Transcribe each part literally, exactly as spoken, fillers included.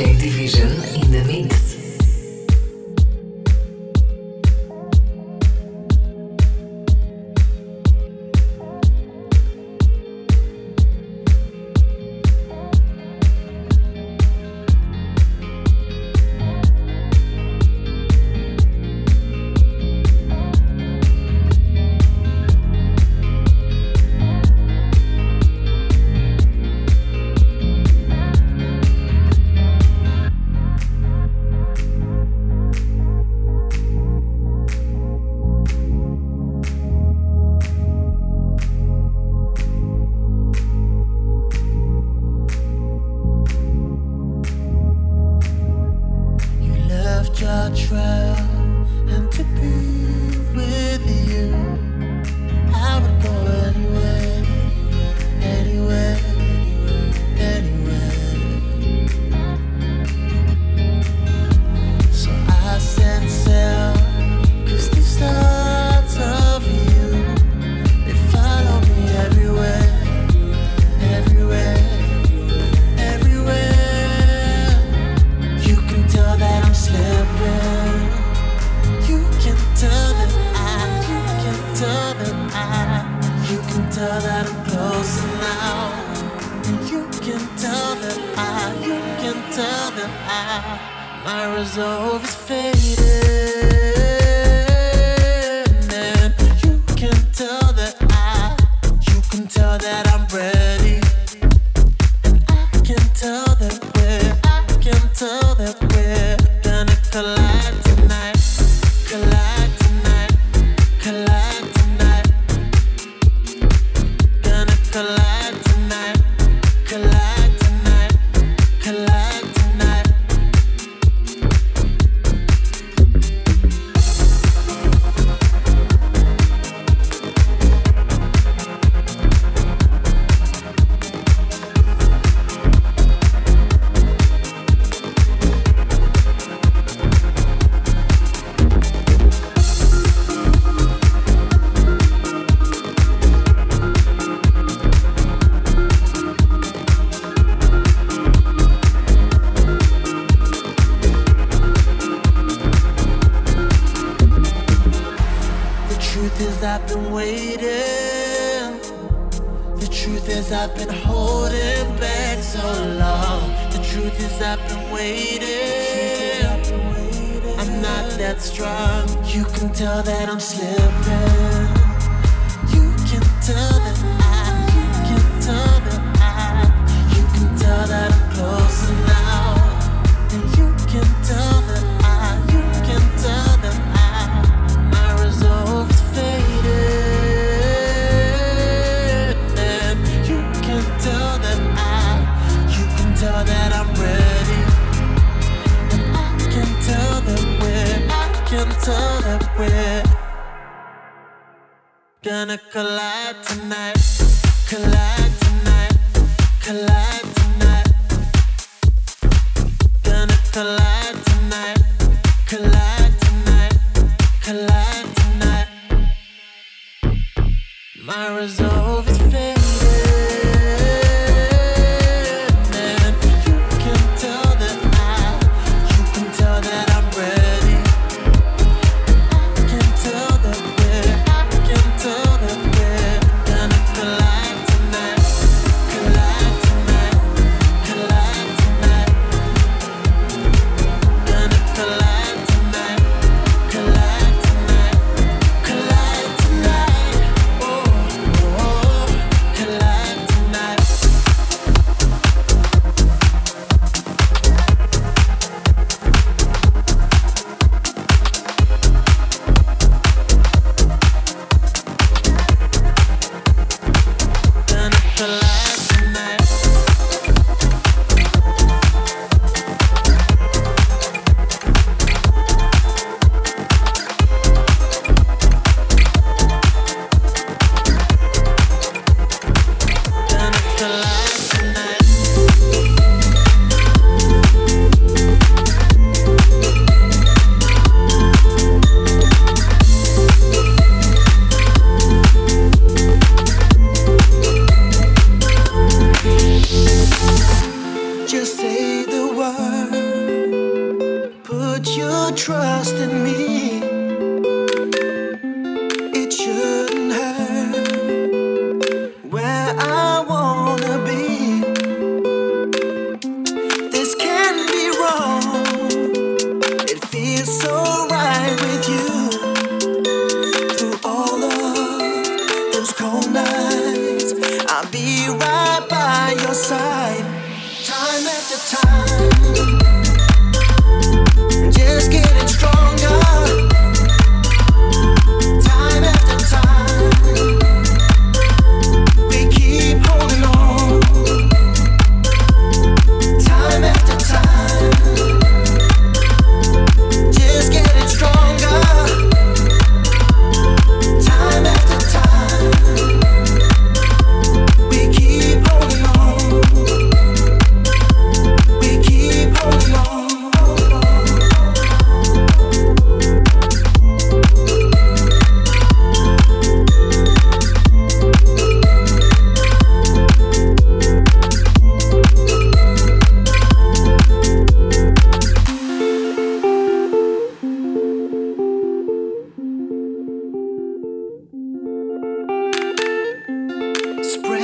D J Division in the mix. Gonna collide tonight, collide tonight, collide tonight. Gonna collide tonight, collide tonight, collide tonight. My resolve is fixed. Tonight. heart. Put your trust in me. It shouldn't hurt. Where I wanna be. This can't be wrong. It feels so right with you. Through all of those cold nights, I'll be right by your side. Time after time. Just getting stronger. Time after time. We keep holding on. Time after time. Just getting stronger. Time after time. We keep holding on. We keep holding on. Speaker.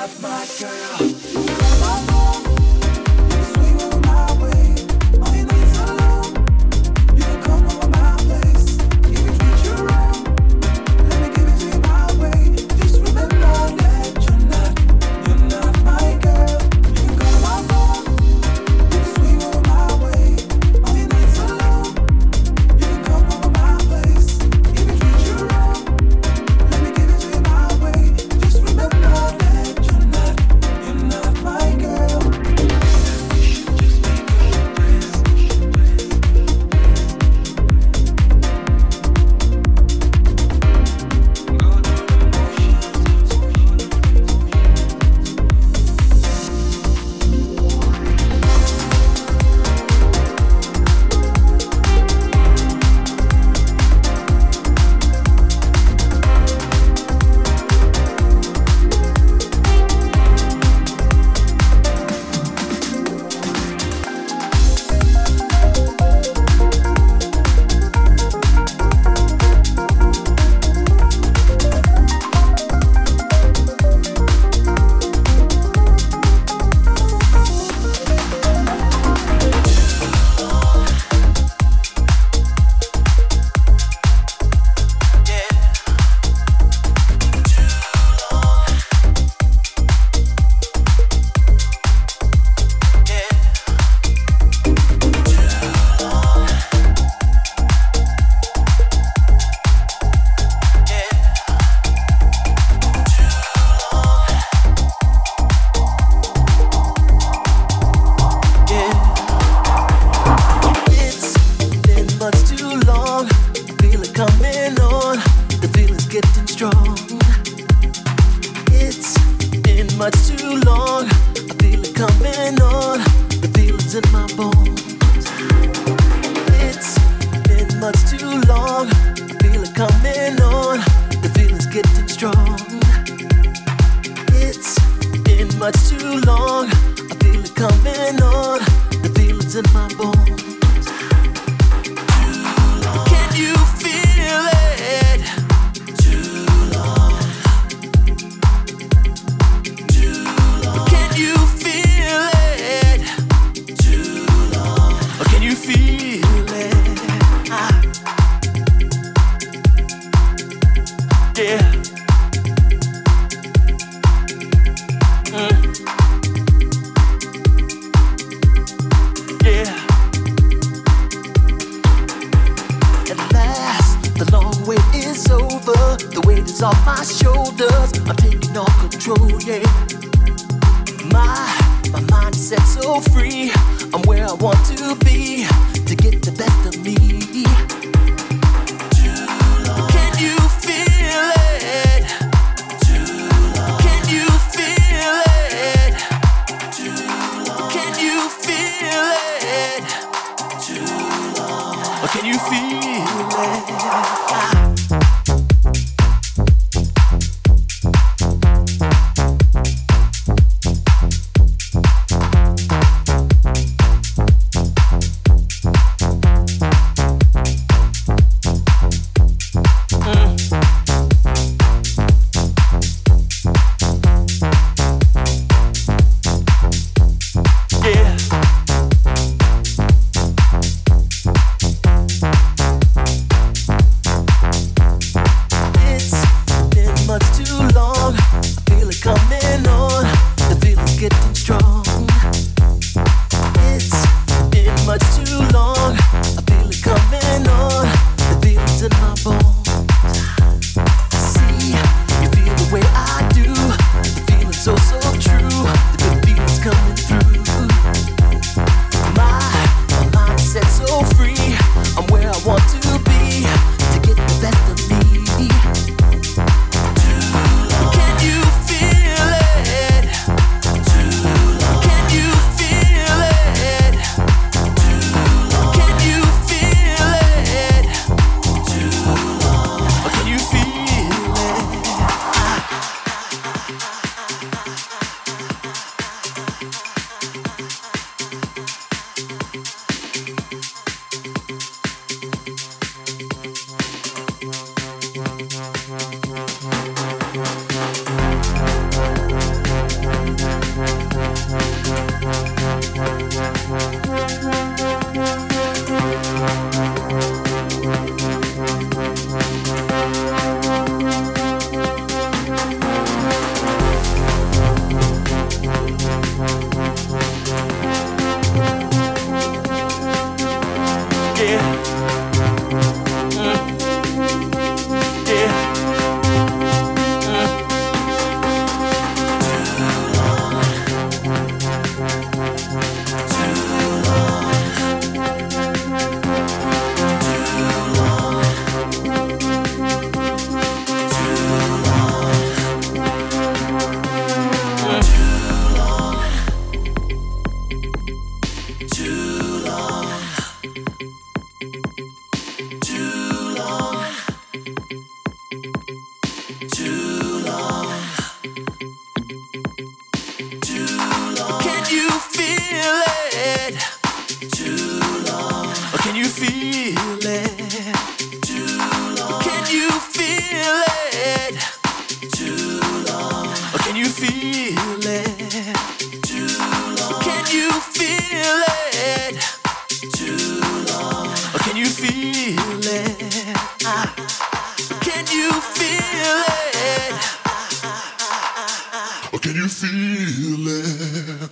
not my girl. Can you feel it? Too long. Can you feel it? Too long. Or can you feel it? Ah. Can you feel it? Or can you feel it?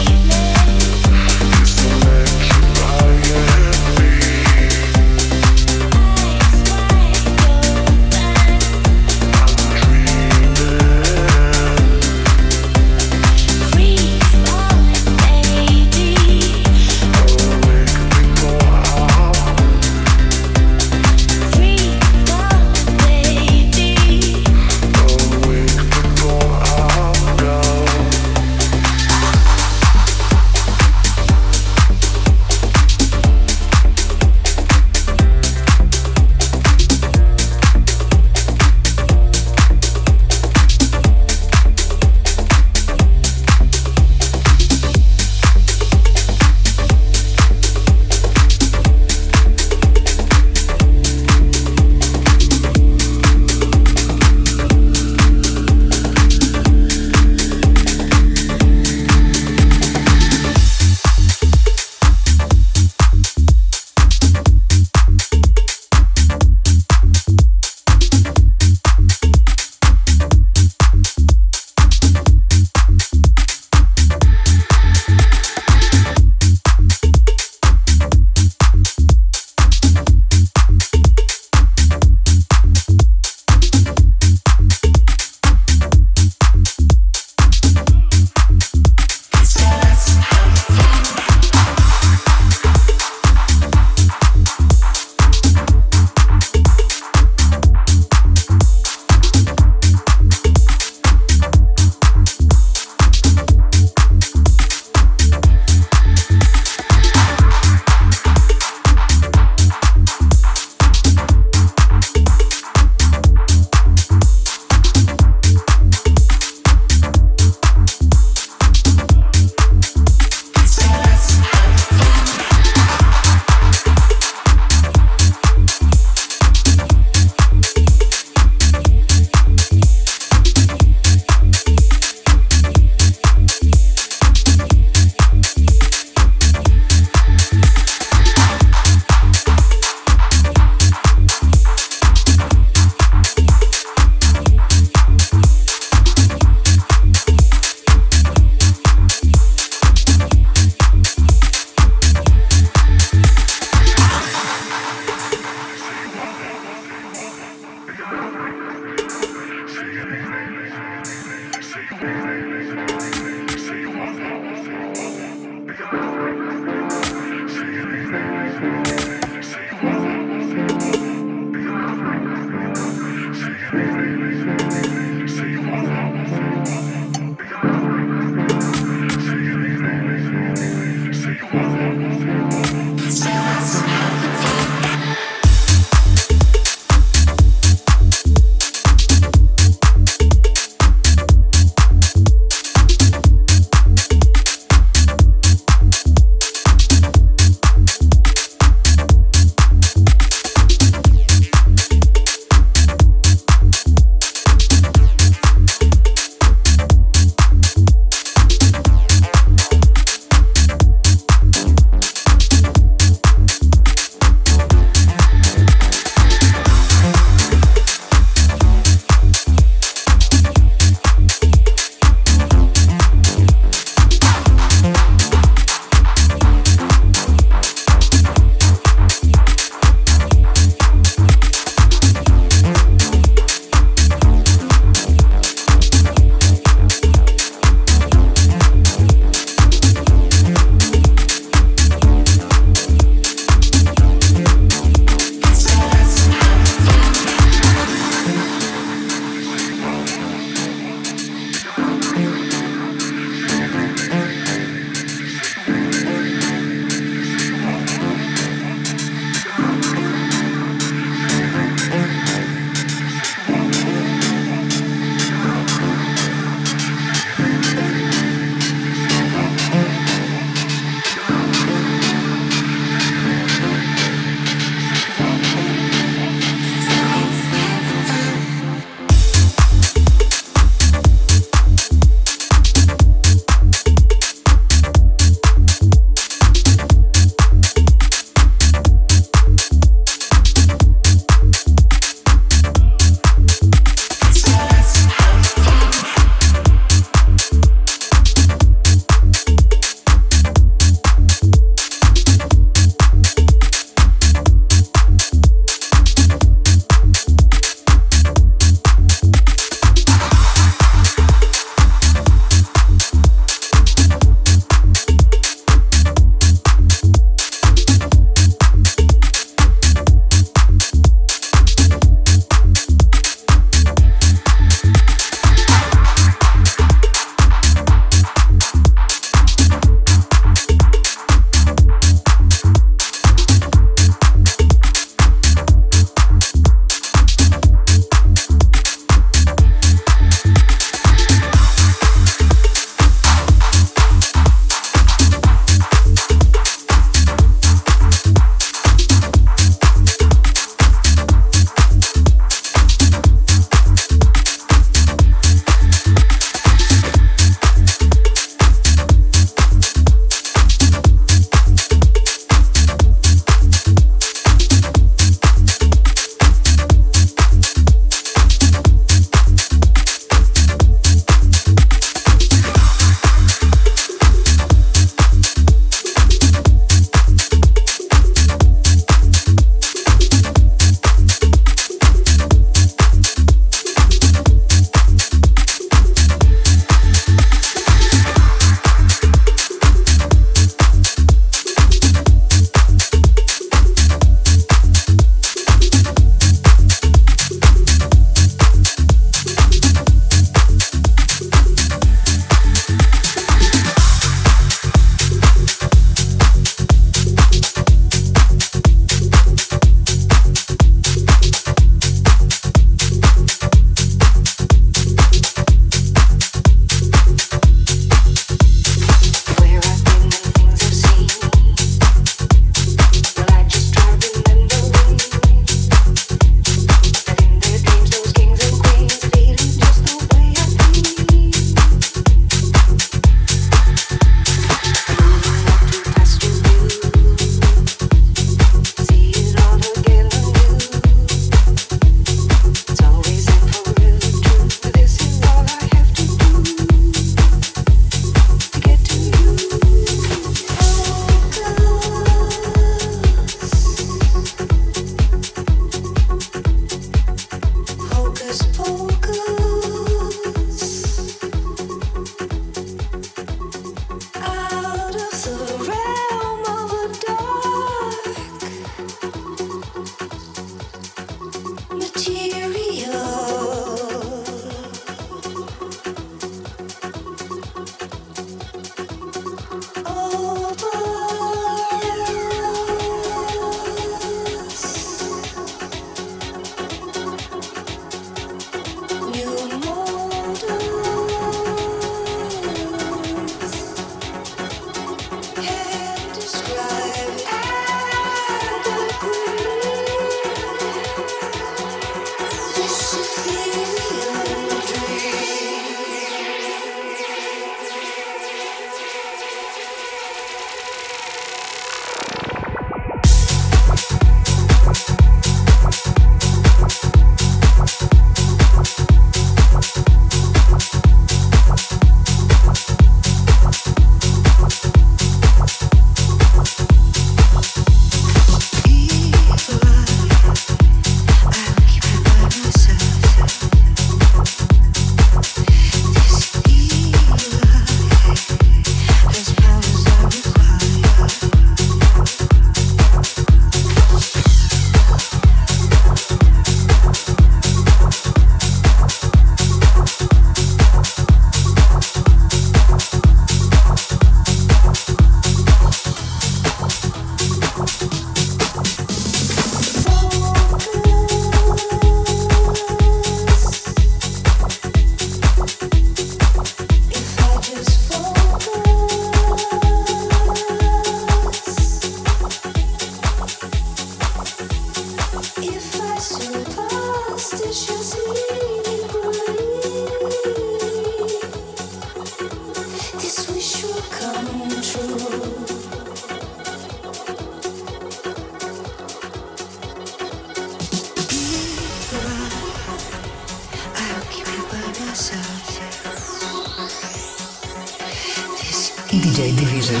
D J Division in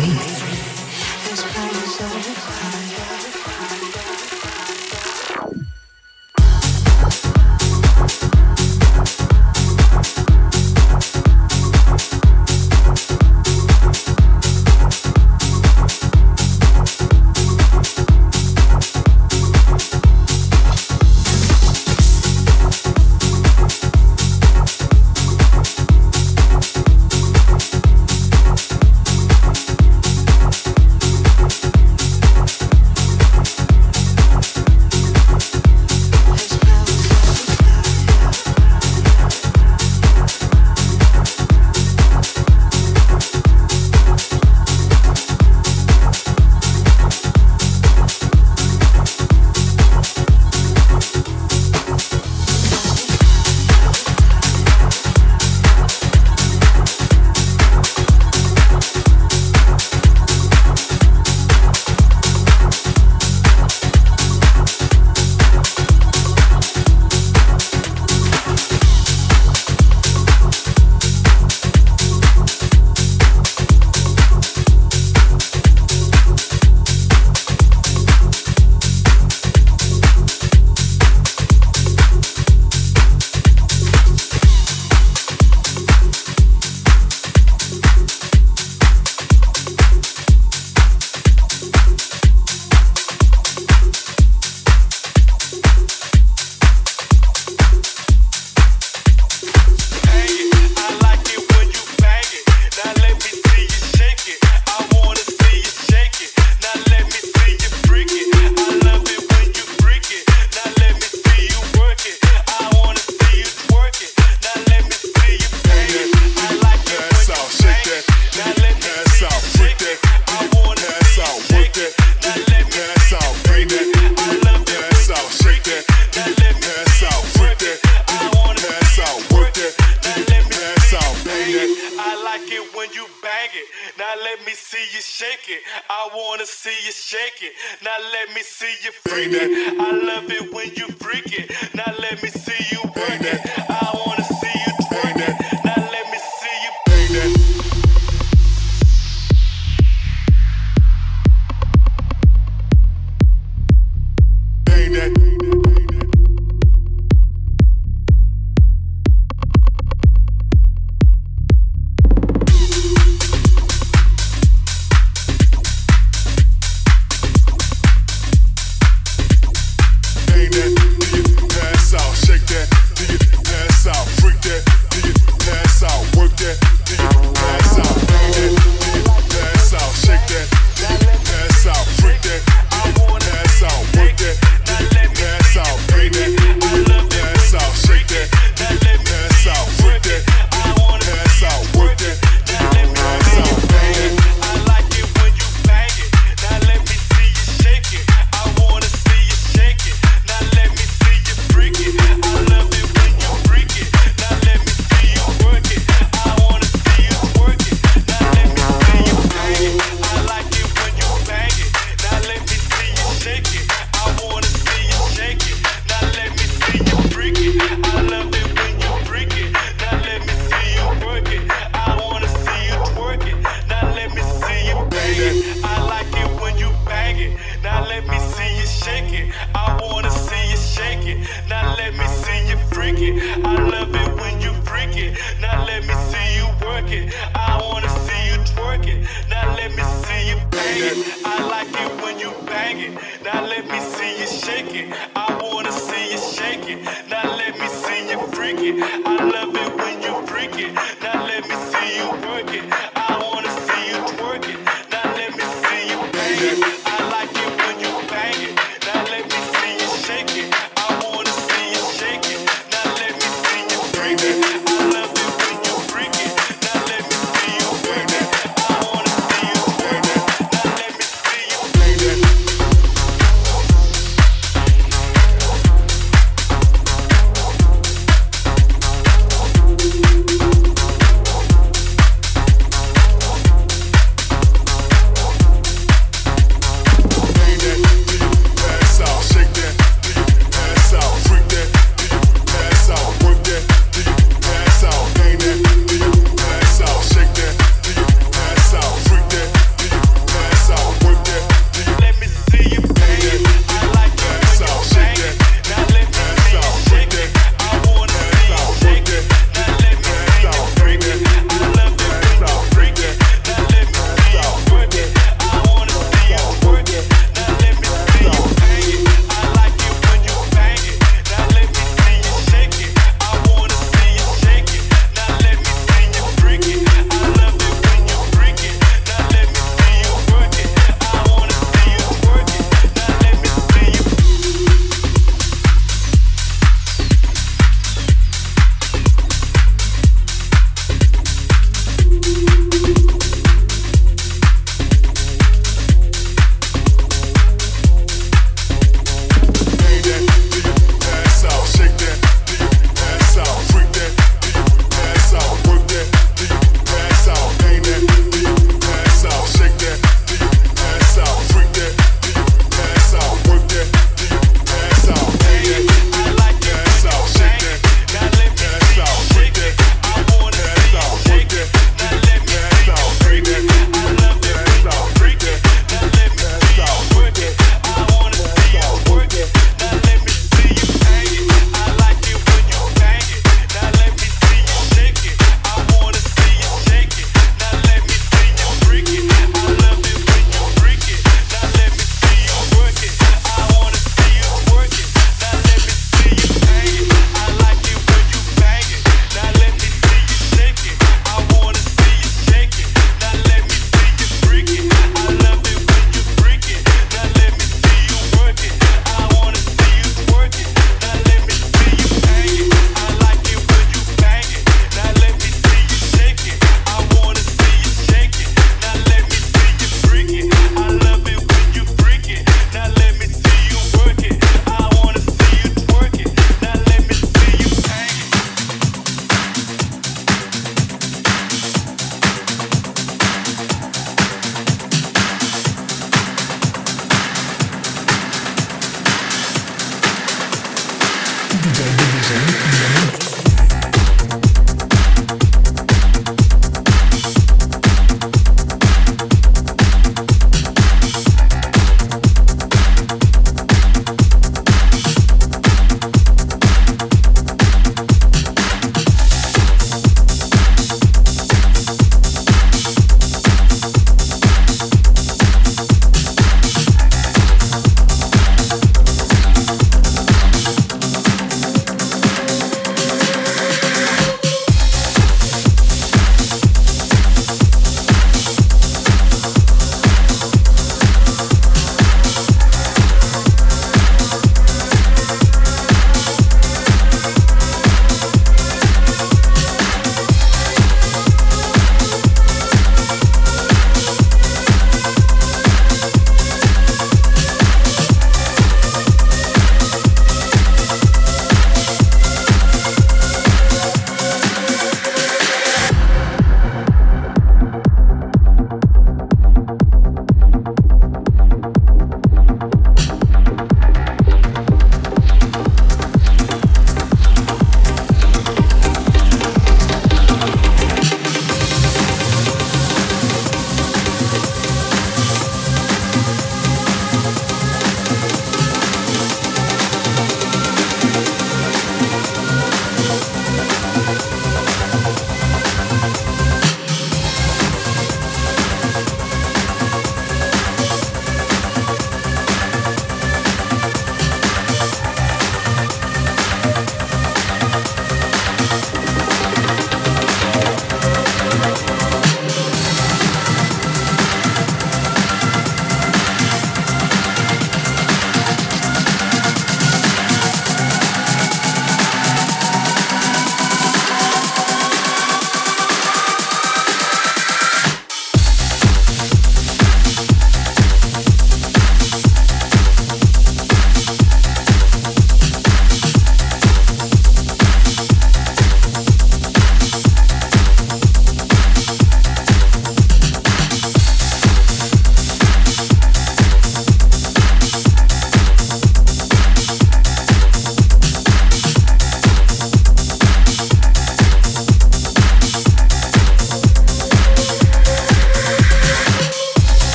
the mix.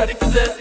ready for this?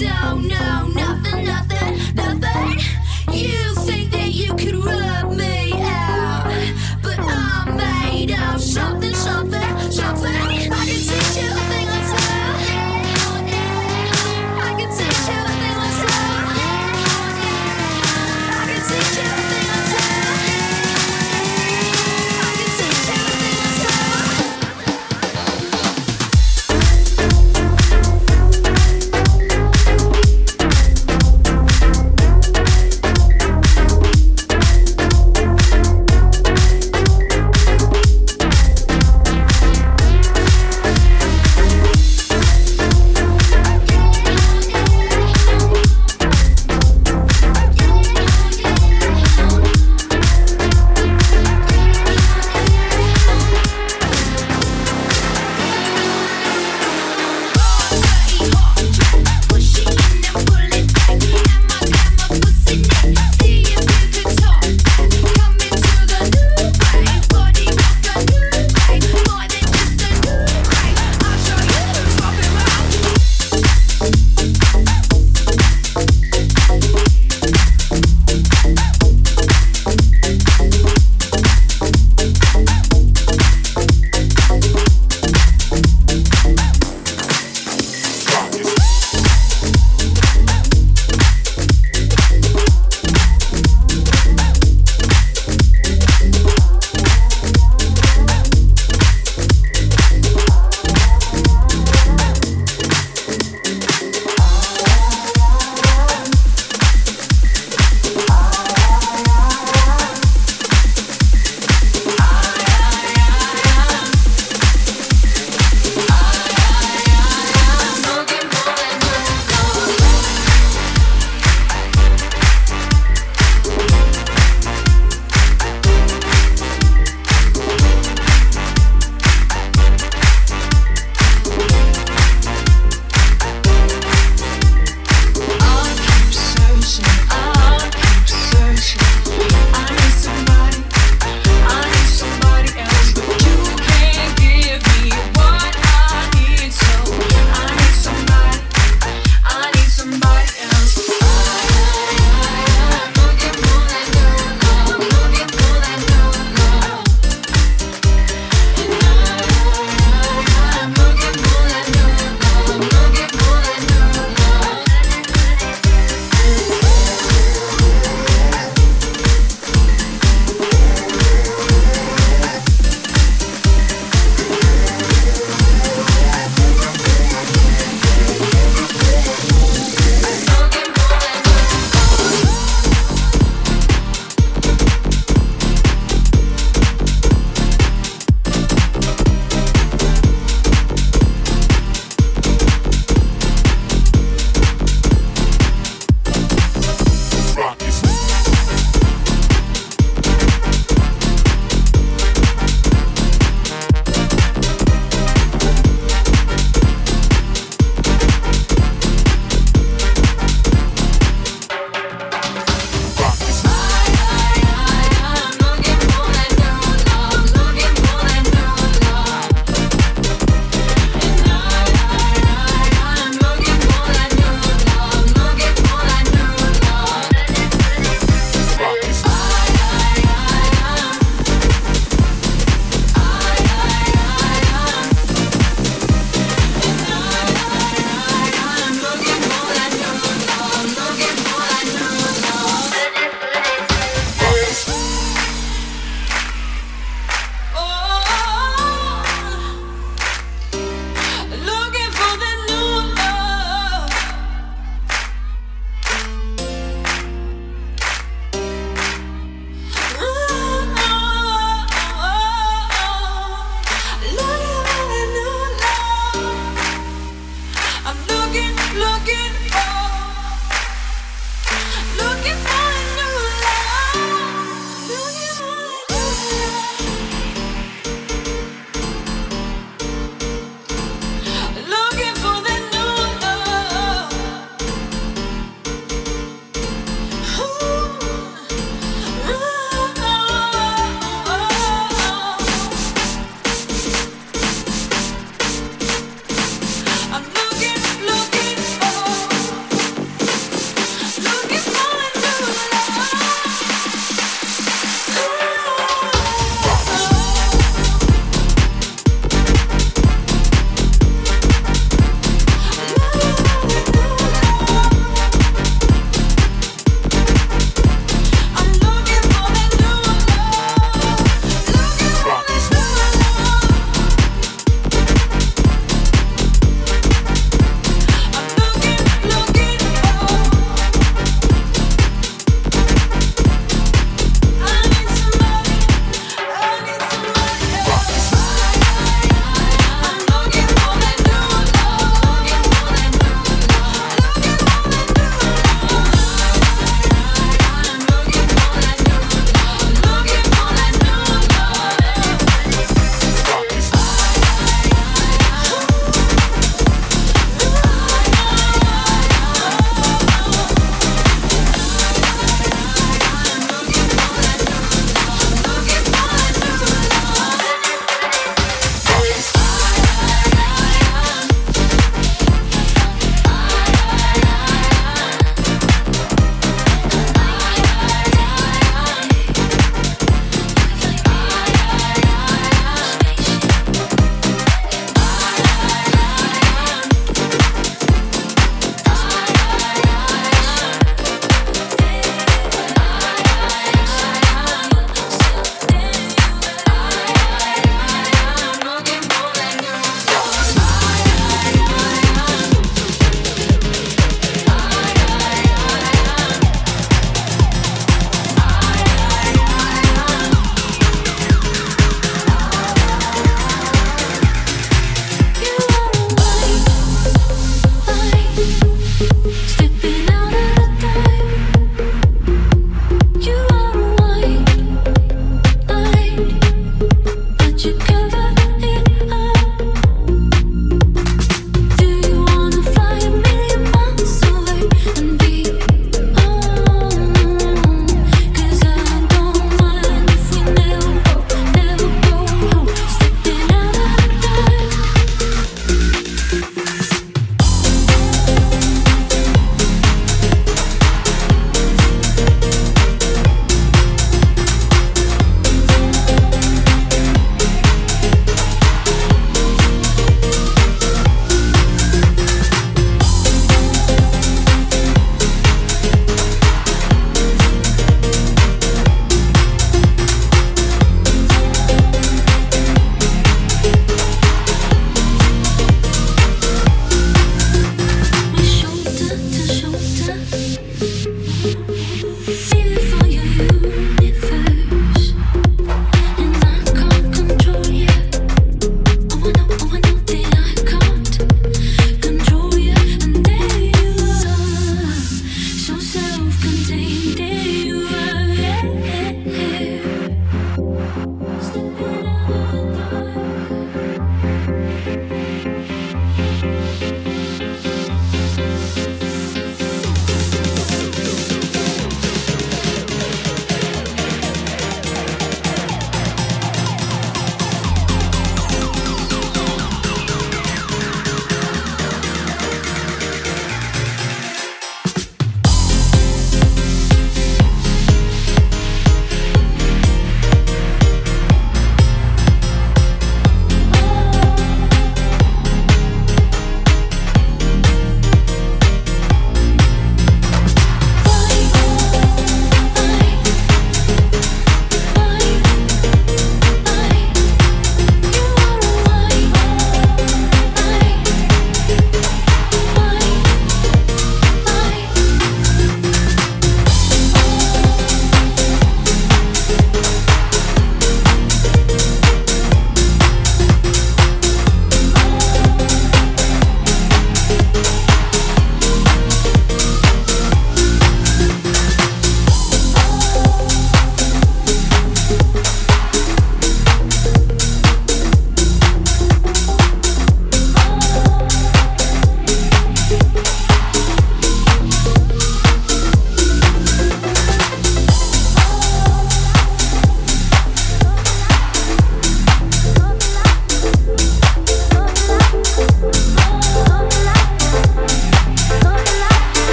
don't know nothing, nothing, nothing. You think that you could rub me out, but I'm made of something, something, something. I can teach you a thing or two. I can teach you a thing or two. I can teach you a thing or two. I can teach you a thing or two. We'll be right back.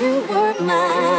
You were mine.